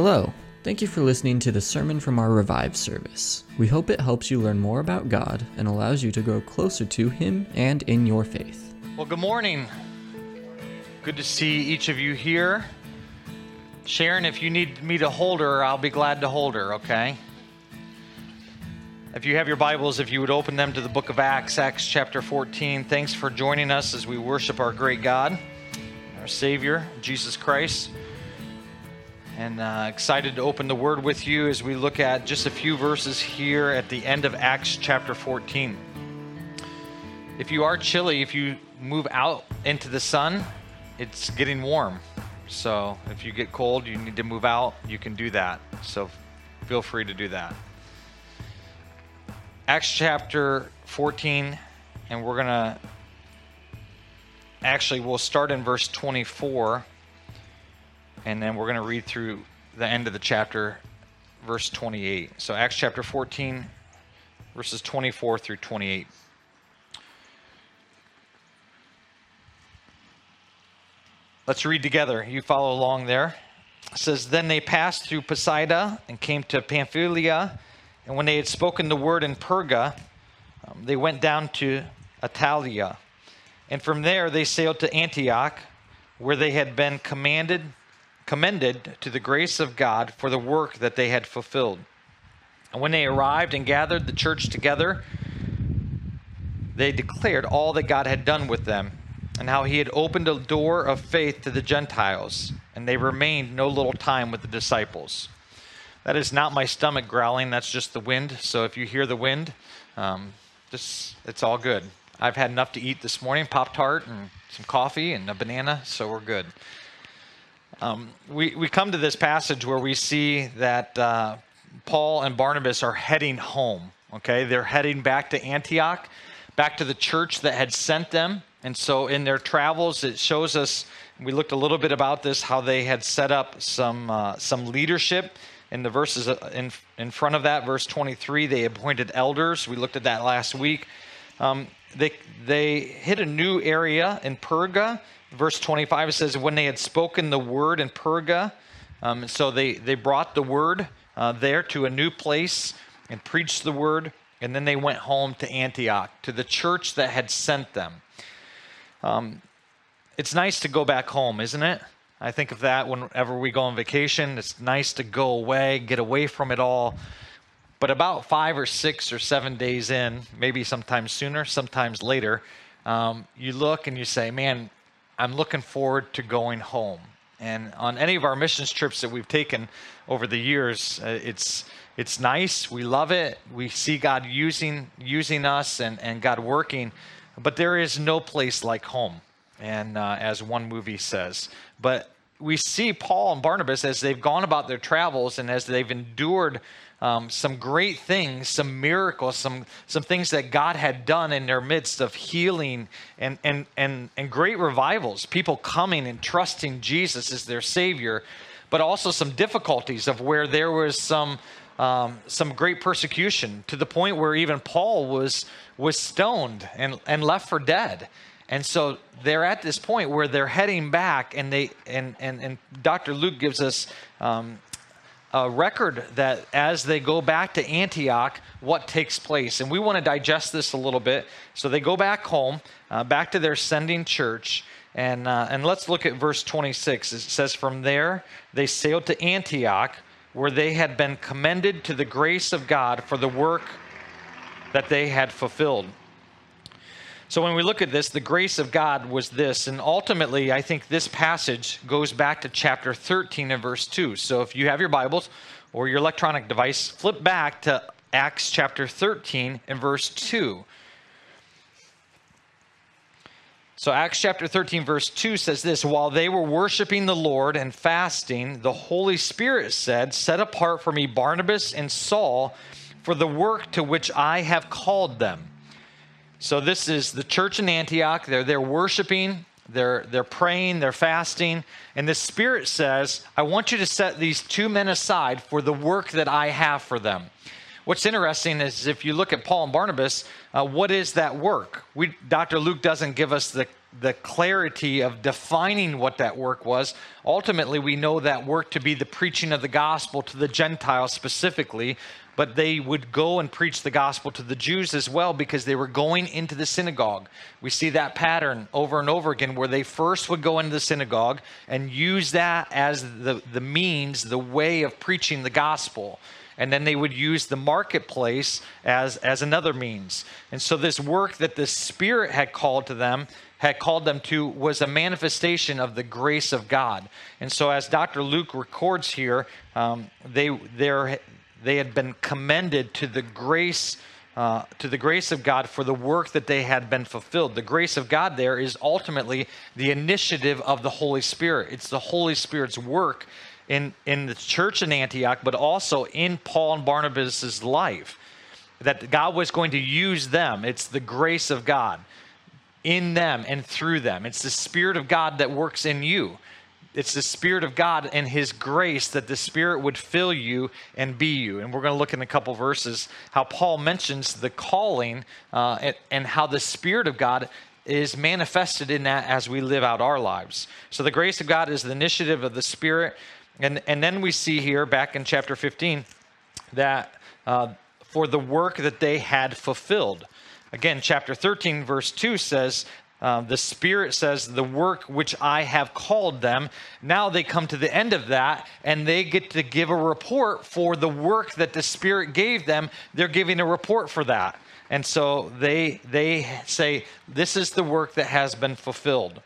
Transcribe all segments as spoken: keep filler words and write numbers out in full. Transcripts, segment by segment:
Hello. Thank you for listening to the sermon from our Revive service. We hope it helps you learn more about God and allows you to grow closer to Him and in your faith. Well, good morning. Good to see each of you here. Sharon, if you need me to hold her, I'll be glad to hold her, okay? If you have your Bibles, if you would open them to the book of Acts, Acts chapter fourteen. Thanks for joining us as we worship our great God, our Savior, Jesus Christ. And uh, excited to open the Word with you as we look at just a few verses here at the end of Acts chapter fourteen. If you are chilly, if you move out into the sun, it's getting warm. So if you get cold, you need to move out, you can do that. So feel free to do that. Acts chapter fourteen, and we're going to, actually we'll start in verse twenty-four. And then we're going to read through the end of the chapter, verse twenty-eight. So Acts chapter fourteen, verses twenty-four through twenty-eight. Let's read together. You follow along there. It says, "Then they passed through Pisidia and came to Pamphylia. And when they had spoken the word in Perga, um, they went down to Attalia. And from there they sailed to Antioch, where they had been commanded commended to the grace of God for the work that they had fulfilled. And when they arrived and gathered the church together, they declared all that God had done with them, and how He had opened a door of faith to the Gentiles, and they remained no little time with the disciples." That is not my stomach growling, that's just the wind. So if you hear the wind, um, just, it's all good. I've had enough to eat this morning, Pop-Tart and some coffee and a banana, so we're good. Um, we, we come to this passage where we see that uh, Paul and Barnabas are heading home, okay? They're heading back to Antioch, back to the church that had sent them. And so in their travels, it shows us, we looked a little bit about this, how they had set up some uh, some leadership. In the verses in, in front of that, verse twenty-three, they appointed elders. We looked at that last week. Um, they, they hit a new area in Perga. Verse twenty-five says, when they had spoken the word in Perga, um, so they, they brought the word uh, there to a new place and preached the word, and then they went home to Antioch, to the church that had sent them. Um, it's nice to go back home, isn't it? I think of that whenever we go on vacation. It's nice to go away, get away from it all. But about five or six or seven days in, maybe sometimes sooner, sometimes later, um, you look and you say, man, I'm looking forward to going home. And on any of our missions trips that we've taken over the years, it's it's nice. We love it. We see God using using us and, and God working. But there is no place like home, and uh, as one movie says. But we see Paul and Barnabas as they've gone about their travels and as they've endured um, some great things, some miracles, some some things that God had done in their midst of healing and and and and great revivals, people coming and trusting Jesus as their Savior, but also some difficulties of where there was some um, some great persecution to the point where even Paul was was stoned and and left for dead. And so they're at this point where they're heading back, and they and and, and Doctor Luke gives us um, a record that as they go back to Antioch, what takes place. And we want to digest this a little bit. So they go back home, uh, back to their sending church, and uh, and let's look at verse twenty-six. It says, "From there they sailed to Antioch, where they had been commended to the grace of God for the work that they had fulfilled." So when we look at this, the grace of God was this. And ultimately, I think this passage goes back to chapter thirteen and verse two. So if you have your Bibles or your electronic device, flip back to Acts chapter thirteen and verse two. So Acts chapter thirteen, verse two says this, "While they were worshiping the Lord and fasting, the Holy Spirit said, 'Set apart for me Barnabas and Saul for the work to which I have called them.'" So this is the church in Antioch. They're they're worshiping, they're they're praying, they're fasting, and the Spirit says, "I want you to set these two men aside for the work that I have for them." What's interesting is if you look at Paul and Barnabas, uh, what is that work? We, Doctor Luke doesn't give us the, the clarity of defining what that work was. Ultimately, we know that work to be the preaching of the gospel to the Gentiles specifically, but they would go and preach the gospel to the Jews as well because they were going into the synagogue. We see that pattern over and over again where they first would go into the synagogue and use that as the, the means, the way of preaching the gospel. And then they would use the marketplace as, as another means. And so this work that the Spirit had called to them, had called them to, was a manifestation of the grace of God. And so as Doctor Luke records here, um, they they're... They had been commended to the grace, uh, to the grace of God for the work that they had been fulfilled. The grace of God there is ultimately the initiative of the Holy Spirit. It's the Holy Spirit's work in, in the church in Antioch, but also in Paul and Barnabas' life, that God was going to use them. It's the grace of God in them and through them. It's the Spirit of God that works in you. It's the Spirit of God and His grace that the Spirit would fill you and be you. And we're going to look in a couple verses how Paul mentions the calling uh, and, and how the Spirit of God is manifested in that as we live out our lives. So the grace of God is the initiative of the Spirit. And, and then we see here back in chapter fifteen that uh, for the work that they had fulfilled. Again, chapter thirteen, verse two says, Uh, the Spirit says, the work which I have called them. Now they come to the end of that, and they get to give a report for the work that the Spirit gave them. They're giving a report for that. And so they, they say, this is the work that has been fulfilled,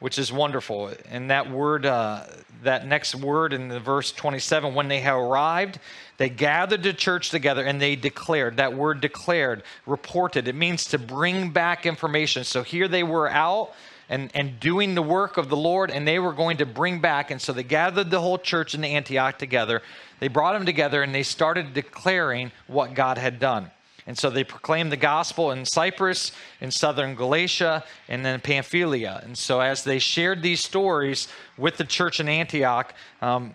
which is wonderful. And that word, uh, that next word in the verse twenty-seven, when they had arrived, they gathered the church together and they declared. That word declared, reported. It means to bring back information. So here they were out and, and doing the work of the Lord, and they were going to bring back. And so they gathered the whole church in Antioch together. They brought them together and they started declaring what God had done. And so they proclaimed the gospel in Cyprus, in southern Galatia, and then Pamphylia. And so as they shared these stories with the church in Antioch, um,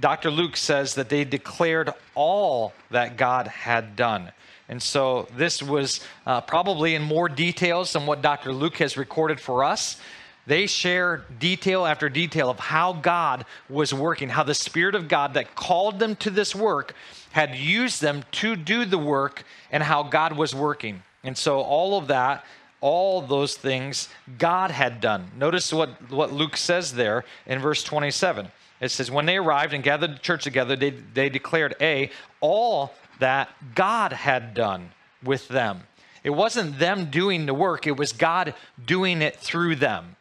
Doctor Luke says that they declared all that God had done. And so this was uh, probably in more details than what Doctor Luke has recorded for us. They share detail after detail of how God was working, how the Spirit of God that called them to this work had used them to do the work, and how God was working. And so all of that, all those things God had done. Notice what, what Luke says there in verse twenty-seven. It says, when they arrived and gathered the church together, they, they declared, A, all that God had done with them. It wasn't them doing the work. It was God doing it through them.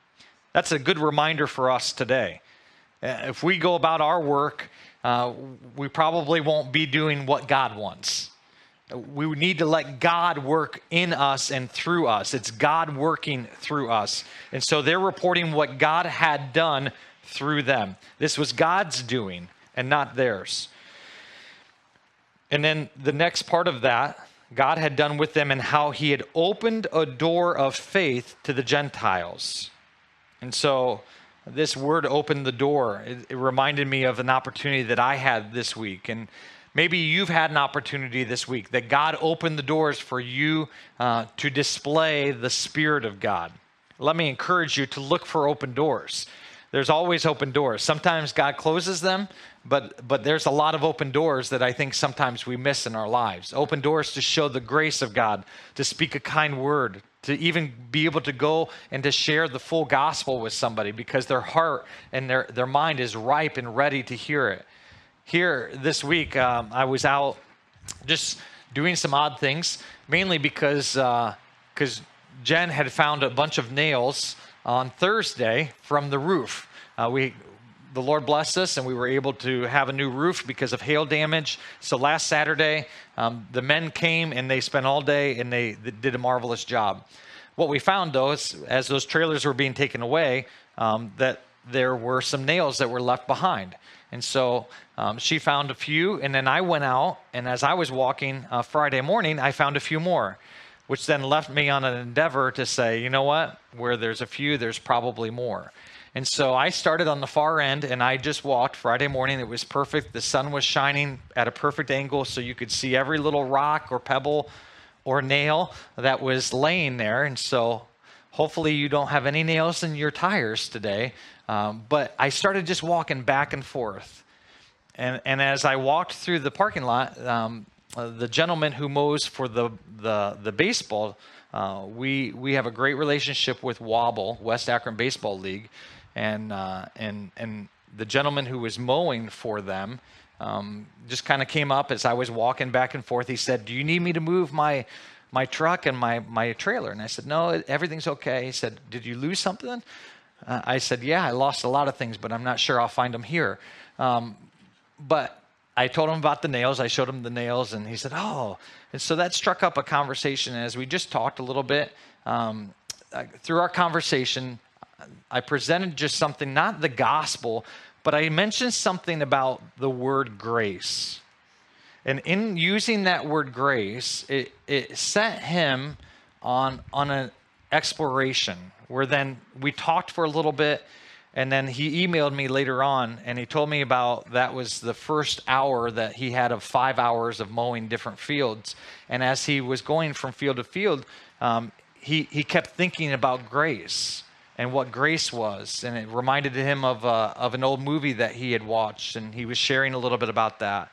That's a good reminder for us today. If we go about our work, uh, we probably won't be doing what God wants. We need to let God work in us and through us. It's God working through us. And so they're reporting what God had done through them. This was God's doing and not theirs. And then the next part of that, God had done with them, and how He had opened a door of faith to the Gentiles. And so this word opened the door. It, it reminded me of an opportunity that I had this week. And maybe you've had an opportunity this week that God opened the doors for you uh, to display the Spirit of God. Let me encourage you to look for open doors. There's always open doors. Sometimes God closes them, but, but there's a lot of open doors that I think sometimes we miss in our lives. Open doors to show the grace of God, to speak a kind word, to even be able to go and to share the full gospel with somebody because their heart and their, their mind is ripe and ready to hear it. Here this week, um, I was out just doing some odd things, mainly because uh, 'cause Jen had found a bunch of nails on Thursday from the roof. Uh, we... The Lord blessed us, and we were able to have a new roof because of hail damage. So last Saturday, um, the men came, and they spent all day, and they, they did a marvelous job. What we found, though, is as those trailers were being taken away, um, that there were some nails that were left behind. And so um, she found a few, and then I went out, and as I was walking uh, Friday morning, I found a few more, which then left me on an endeavor to say, you know what, where there's a few, there's probably more. And so I started on the far end, and I just walked. Friday morning, it was perfect. The sun was shining at a perfect angle, so you could see every little rock or pebble or nail that was laying there. And so hopefully you don't have any nails in your tires today. Um, but I started just walking back and forth. And, and as I walked through the parking lot, um, uh, the gentleman who mows for the, the, the baseball, uh, we, we have a great relationship with Wobble West Akron Baseball League. And, uh, and, and the gentleman who was mowing for them um, just kind of came up as I was walking back and forth. He said, "Do you need me to move my, my truck and my, my trailer?" And I said, "No, everything's okay." He said, "Did you lose something?" Uh, I said, "Yeah, I lost a lot of things, but I'm not sure I'll find them here." Um, but I told him about the nails. I showed him the nails, and he said, "Oh." And so that struck up a conversation. As we just talked a little bit, um, through our conversation, I presented just something, not the gospel, but I mentioned something about the word grace. And in using that word grace, it, it set him on, on an exploration where then we talked for a little bit, and then he emailed me later on, and he told me about that was the first hour that he had of five hours of mowing different fields. And as he was going from field to field, um, he, he kept thinking about grace and what grace was, and it reminded him of uh, of an old movie that he had watched, and he was sharing a little bit about that.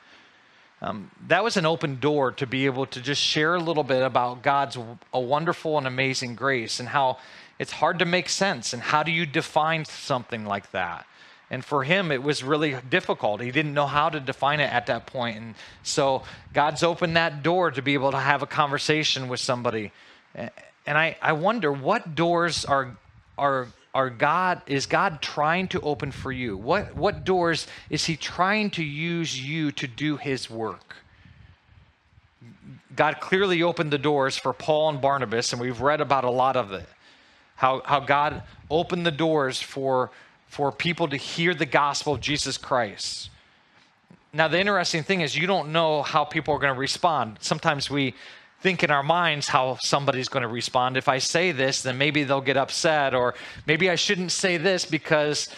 Um, that was an open door to be able to just share a little bit about God's a wonderful and amazing grace, and how it's hard to make sense, and how do you define something like that? And for him, it was really difficult. He didn't know how to define it at that point, and so God's opened that door to be able to have a conversation with somebody. And I, I wonder what doors are Are, are God, is God trying to open for you? What, what doors is he trying to use you to do his work? God clearly opened the doors for Paul and Barnabas, and we've read about a lot of it. How, how God opened the doors for, for people to hear the gospel of Jesus Christ. Now, the interesting thing is you don't know how people are going to respond. Sometimes we think in our minds how somebody's going to respond. If I say this, then maybe they'll get upset, or maybe I shouldn't say this, because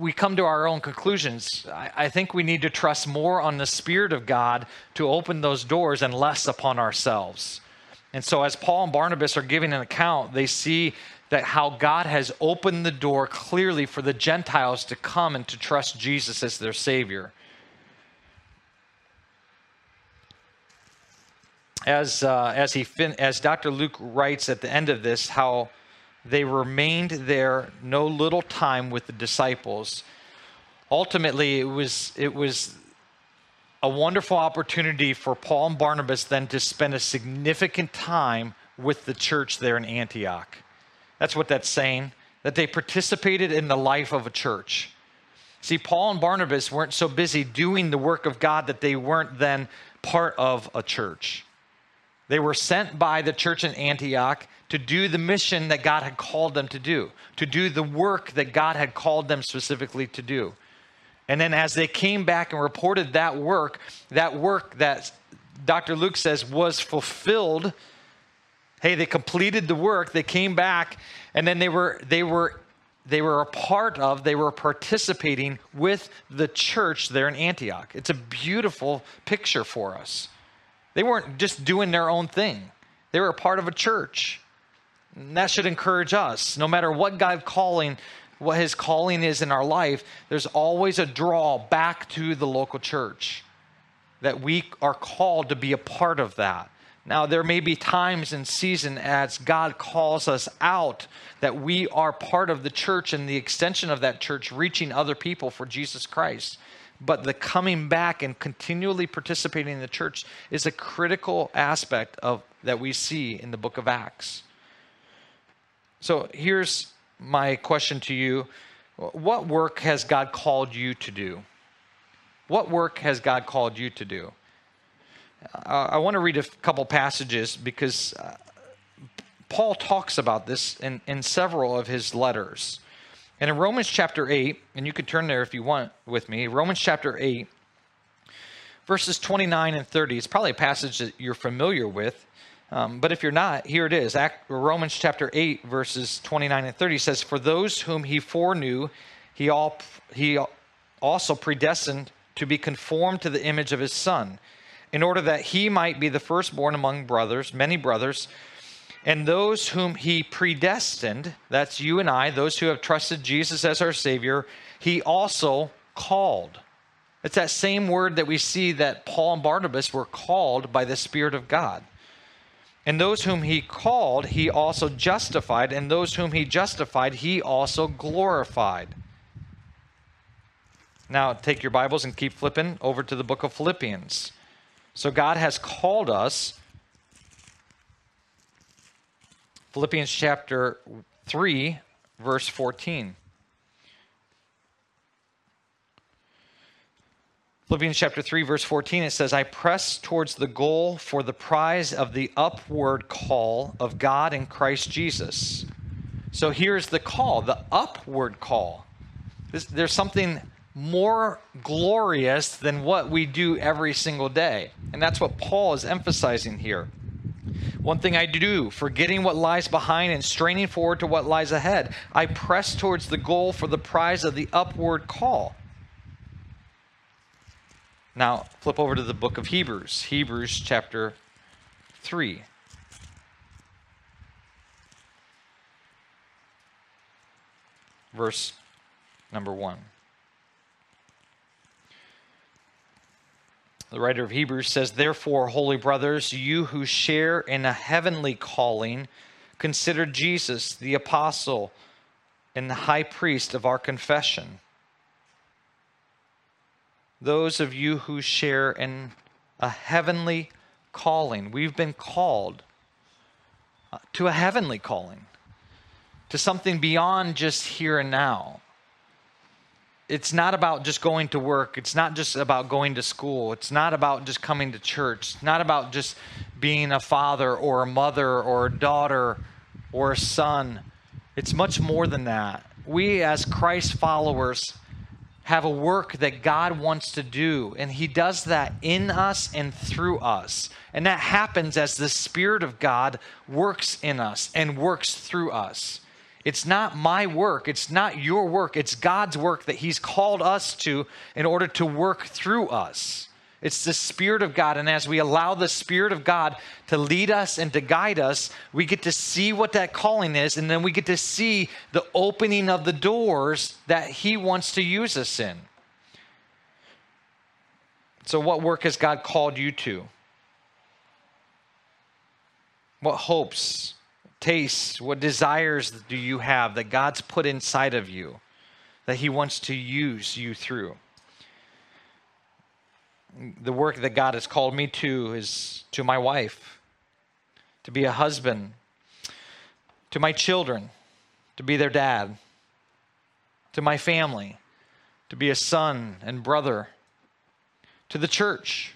we come to our own conclusions. I, I think we need to trust more on the Spirit of God to open those doors and less upon ourselves. And so as Paul and Barnabas are giving an account, they see that how God has opened the door clearly for the Gentiles to come and to trust Jesus as their Savior. As uh, as he fin- as Doctor Luke writes at the end of this, how they remained there no little time with the disciples. Ultimately, it was it was a wonderful opportunity for Paul and Barnabas then to spend a significant time with the church there in Antioch. That's what that's saying, that they participated in the life of a church. See, Paul and Barnabas weren't so busy doing the work of God that they weren't then part of a church. They were sent by the church in Antioch to do the mission that God had called them to do, to do the work that God had called them specifically to do. And then as they came back and reported that work, that work that Doctor Luke says was fulfilled. Hey, they completed the work, they came back, and then they were they were they were a part of, they were participating with the church there in Antioch. It's a beautiful picture for us. They weren't just doing their own thing. They were a part of a church. And that should encourage us. No matter what God's calling, what his calling is in our life, there's always a draw back to the local church, that we are called to be a part of that. Now, there may be times and season as God calls us out that we are part of the church and the extension of that church, reaching other people for Jesus Christ. But the coming back and continually participating in the church is a critical aspect of that we see in the book of Acts. So here's my question to you. What work has God called you to do? What work has God called you to do? Uh, I want to read a couple passages because uh, Paul talks about this in, in several of his letters. And in Romans chapter eight, and you can turn there if you want with me, Romans chapter eight, verses twenty-nine and thirty. It's probably a passage that you're familiar with. Um, but if you're not, here it is. Act, Romans chapter eight, verses twenty-nine and thirty says, "For those whom he foreknew, he, all, he also predestined to be conformed to the image of his Son, in order that he might be the firstborn among brothers, many brothers. And those whom he predestined," that's you and I, those who have trusted Jesus as our Savior, "he also called." It's that same word that we see that Paul and Barnabas were called by the Spirit of God. "And those whom he called, he also justified. And those whom he justified, he also glorified." Now take your Bibles and keep flipping over to the book of Philippians. So God has called us. Philippians chapter three, verse fourteen. Philippians chapter three, verse fourteen, it says, "I press towards the goal for the prize of the upward call of God in Christ Jesus." So here's the call, the upward call. This, there's something more glorious than what we do every single day. And that's what Paul is emphasizing here. "One thing I do, forgetting what lies behind and straining forward to what lies ahead, I press towards the goal for the prize of the upward call." Now, flip over to the book of Hebrews, Hebrews chapter three. Verse number one. The writer of Hebrews says, "Therefore, holy brothers, you who share in a heavenly calling, consider Jesus, the apostle and the high priest of our confession." Those of you who share in a heavenly calling. We've been called to a heavenly calling, to something beyond just here and now. It's not about just going to work. It's not just about going to school. It's not about just coming to church. It's not about just being a father or a mother or a daughter or a son. It's much more than that. We as Christ followers have a work that God wants to do, and he does that in us and through us. And that happens as the Spirit of God works in us and works through us. It's not my work, it's not your work, it's God's work that he's called us to in order to work through us. It's the Spirit of God, and as we allow the Spirit of God to lead us and to guide us, we get to see what that calling is, and then we get to see the opening of the doors that he wants to use us in. So what work has God called you to? What hopes, tastes, what desires do you have that God's put inside of you, that he wants to use you through? The work that God has called me to is to my wife, to be a husband, to my children, to be their dad, to my family, to be a son and brother, to the church,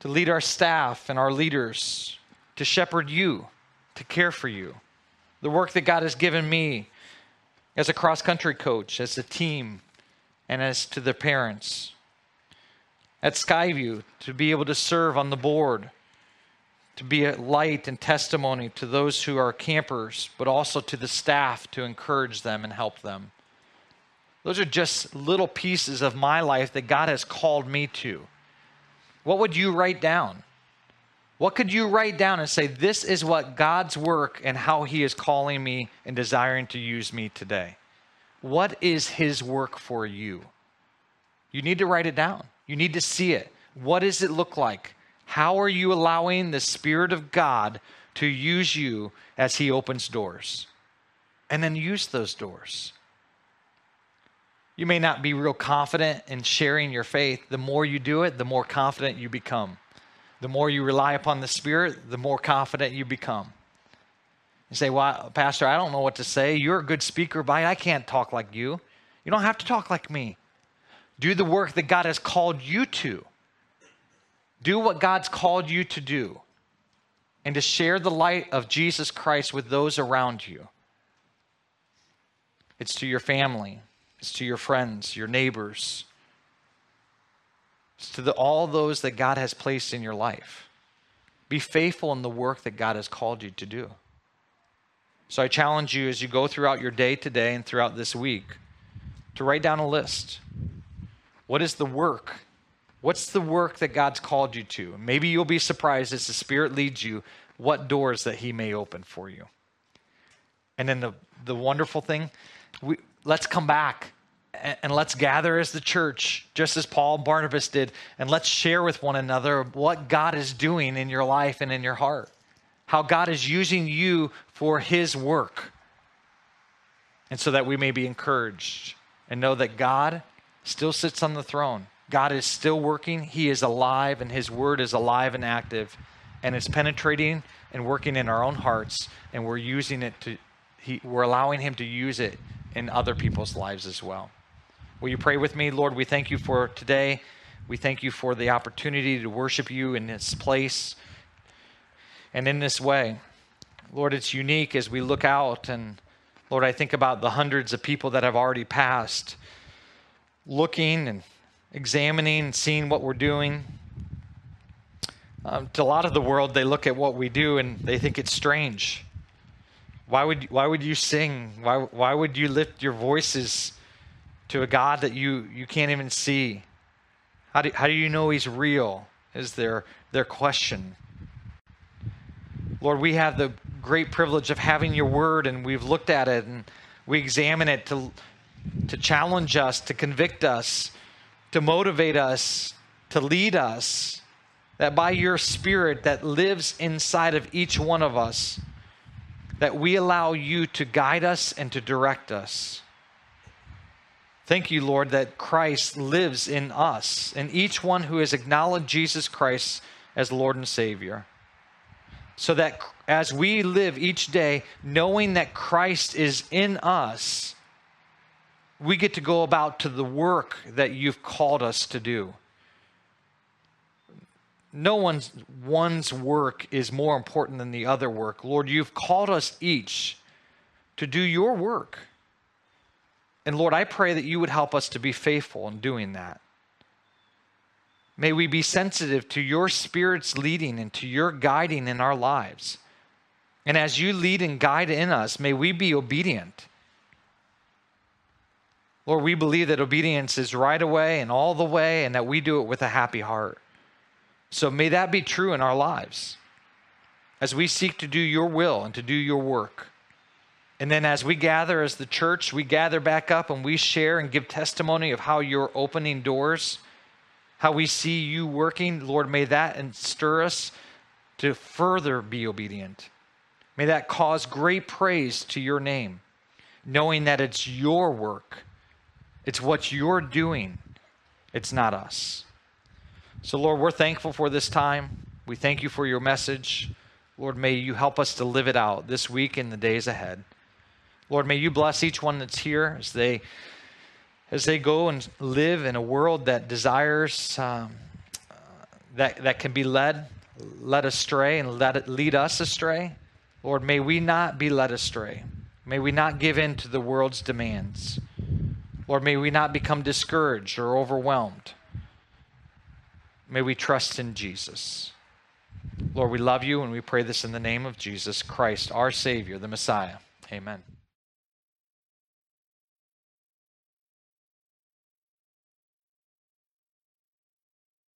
to lead our staff and our leaders, to shepherd you, to care for you. The work that God has given me as a cross-country coach, as a team, and as to their parents. At Skyview, to be able to serve on the board, to be a light and testimony to those who are campers, but also to the staff to encourage them and help them. Those are just little pieces of my life that God has called me to. What would you write down? What could you write down and say, this is what God's work and how he is calling me and desiring to use me today? What is his work for you? You need to write it down. You need to see it. What does it look like? How are you allowing the Spirit of God to use you as he opens doors? And then use those doors. You may not be real confident in sharing your faith. The more you do it, the more confident you become. The more you rely upon the Spirit, the more confident you become. You say, well, Pastor, I don't know what to say. You're a good speaker, but I can't talk like you. You don't have to talk like me. Do the work that God has called you to. Do what God's called you to do. And to share the light of Jesus Christ with those around you. It's to your family. It's to your friends, your neighbors. It's to the, all those that God has placed in your life. Be faithful in the work that God has called you to do. So I challenge you as you go throughout your day today and throughout this week to write down a list. What is the work? What's the work that God's called you to? Maybe you'll be surprised as the Spirit leads you what doors that He may open for you. And then the, the wonderful thing, we, let's come back and, and let's gather as the church, just as Paul and Barnabas did, and let's share with one another what God is doing in your life and in your heart, how God is using you for His work, and so that we may be encouraged and know that God still sits on the throne. God is still working. He is alive, and His word is alive and active, and it's penetrating and working in our own hearts, and we're using it to, he, we're allowing Him to use it in other people's lives as well. Will you pray with me? Lord, we thank You for today. We thank You for the opportunity to worship You in this place and in this way. Lord, it's unique as we look out, and Lord, I think about the hundreds of people that have already passed, looking and examining and seeing what we're doing. Um, to a lot of the world, they look at what we do and they think it's strange. Why would why would you sing? Why why would you lift your voices to a God that you you can't even see? How do how do you know He's real? Is their their question. Lord, we have the great privilege of having Your word, and we've looked at it and we examine it to to challenge us, to convict us, to motivate us, to lead us, that by Your Spirit that lives inside of each one of us, that we allow You to guide us and to direct us. Thank You, Lord, that Christ lives in us, in each one who has acknowledged Jesus Christ as Lord and Savior. So that as we live each day, knowing that Christ is in us, we get to go about to the work that You've called us to do. No one's one's work is more important than the other work. Lord, You've called us each to do Your work. And Lord, I pray that You would help us to be faithful in doing that. May we be sensitive to Your Spirit's leading and to Your guiding in our lives. And as You lead and guide in us, may we be obedient. Lord, we believe that obedience is right away and all the way, and that we do it with a happy heart. So may that be true in our lives as we seek to do Your will and to do Your work. And then as we gather as the church, we gather back up and we share and give testimony of how You're opening doors, how we see You working. Lord, may that stir us to further be obedient. May that cause great praise to Your name, knowing that it's Your work. It's what You're doing. It's not us. So, Lord, we're thankful for this time. We thank You for Your message. Lord, may You help us to live it out this week and the days ahead. Lord, may You bless each one that's here as they as they go and live in a world that desires, um, uh, that, that can be led, led astray and let it lead us astray. Lord, may we not be led astray. May we not give in to the world's demands. Lord, may we not become discouraged or overwhelmed. May we trust in Jesus. Lord, we love You, and we pray this in the name of Jesus Christ, our Savior, the Messiah. Amen.